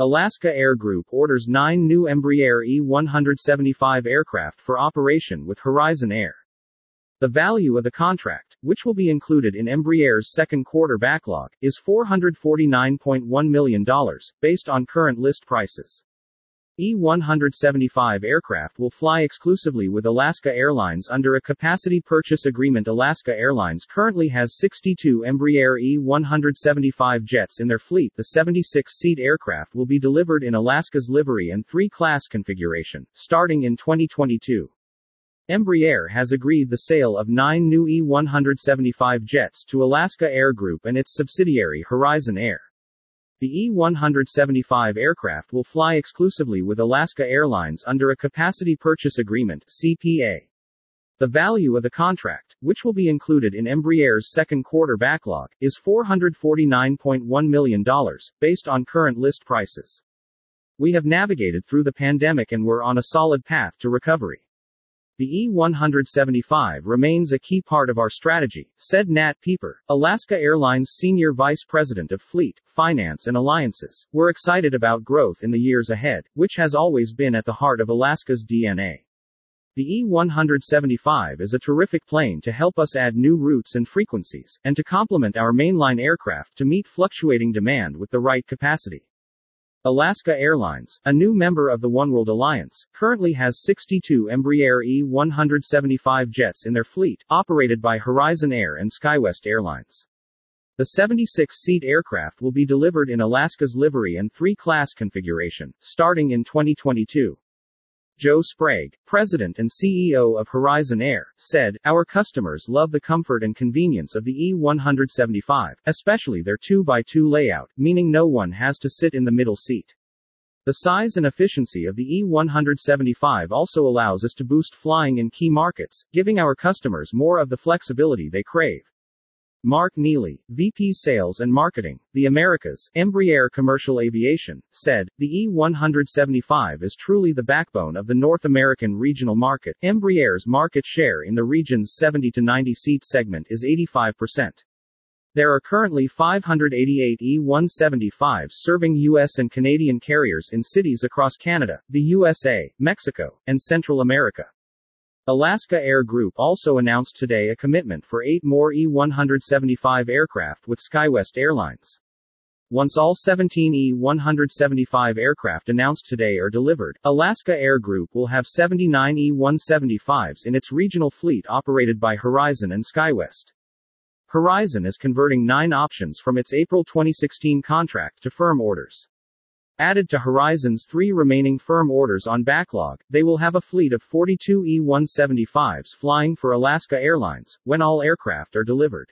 Alaska Air Group orders 9 new Embraer E175 aircraft for operation with Horizon Air. The value of the contract, which will be included in Embraer's second quarter backlog, is $449.1 million, based on current list prices. E175 aircraft will fly exclusively with Alaska Airlines under a capacity purchase agreement. Alaska Airlines currently has 62 Embraer E175 jets in their fleet. The 76-seat aircraft will be delivered in Alaska's livery and 3-class configuration, starting in 2022. Embraer has agreed the sale of 9 new E175 jets to Alaska Air Group and its subsidiary Horizon Air. The E-175 aircraft will fly exclusively with Alaska Airlines under a Capacity Purchase Agreement (CPA). The value of the contract, which will be included in Embraer's second quarter backlog, is $449.1 million, based on current list prices. We have navigated through the pandemic and we're on a solid path to recovery. The E-175 remains a key part of our strategy, said Nat Pieper, Alaska Airlines Senior Vice President of Fleet, Finance and Alliances. We're excited about growth in the years ahead, which has always been at the heart of Alaska's DNA. The E-175 is a terrific plane to help us add new routes and frequencies, and to complement our mainline aircraft to meet fluctuating demand with the right capacity. Alaska Airlines, a new member of the oneworld Alliance, currently has 62 Embraer E175 jets in their fleet, operated by Horizon Air and SkyWest Airlines. The 76-seat aircraft will be delivered in Alaska's livery and 3-class configuration, starting in 2022. Joe Sprague, President and CEO of Horizon Air, said, "Our customers love the comfort and convenience of the E-175, especially their 2x2 layout, meaning no one has to sit in the middle seat. The size and efficiency of the E-175 also allows us to boost flying in key markets, giving our customers more of the flexibility they crave." Mark Neely, VP Sales and Marketing, The Americas, Embraer Commercial Aviation, said, "The E-175 is truly the backbone of the North American regional market. Embraer's market share in the region's 70 to 90 seat segment is 85%. There are currently 588 E-175s serving U.S. and Canadian carriers in cities across Canada, the USA, Mexico, and Central America." Alaska Air Group also announced today a commitment for 8 more E-175 aircraft with SkyWest Airlines. Once all 17 E-175 aircraft announced today are delivered, Alaska Air Group will have 79 E-175s in its regional fleet operated by Horizon and SkyWest. Horizon is converting 9 options from its April 2016 contract to firm orders. Added to Horizon's 3 remaining firm orders on backlog, they will have a fleet of 42 E-175s flying for Alaska Airlines when all aircraft are delivered.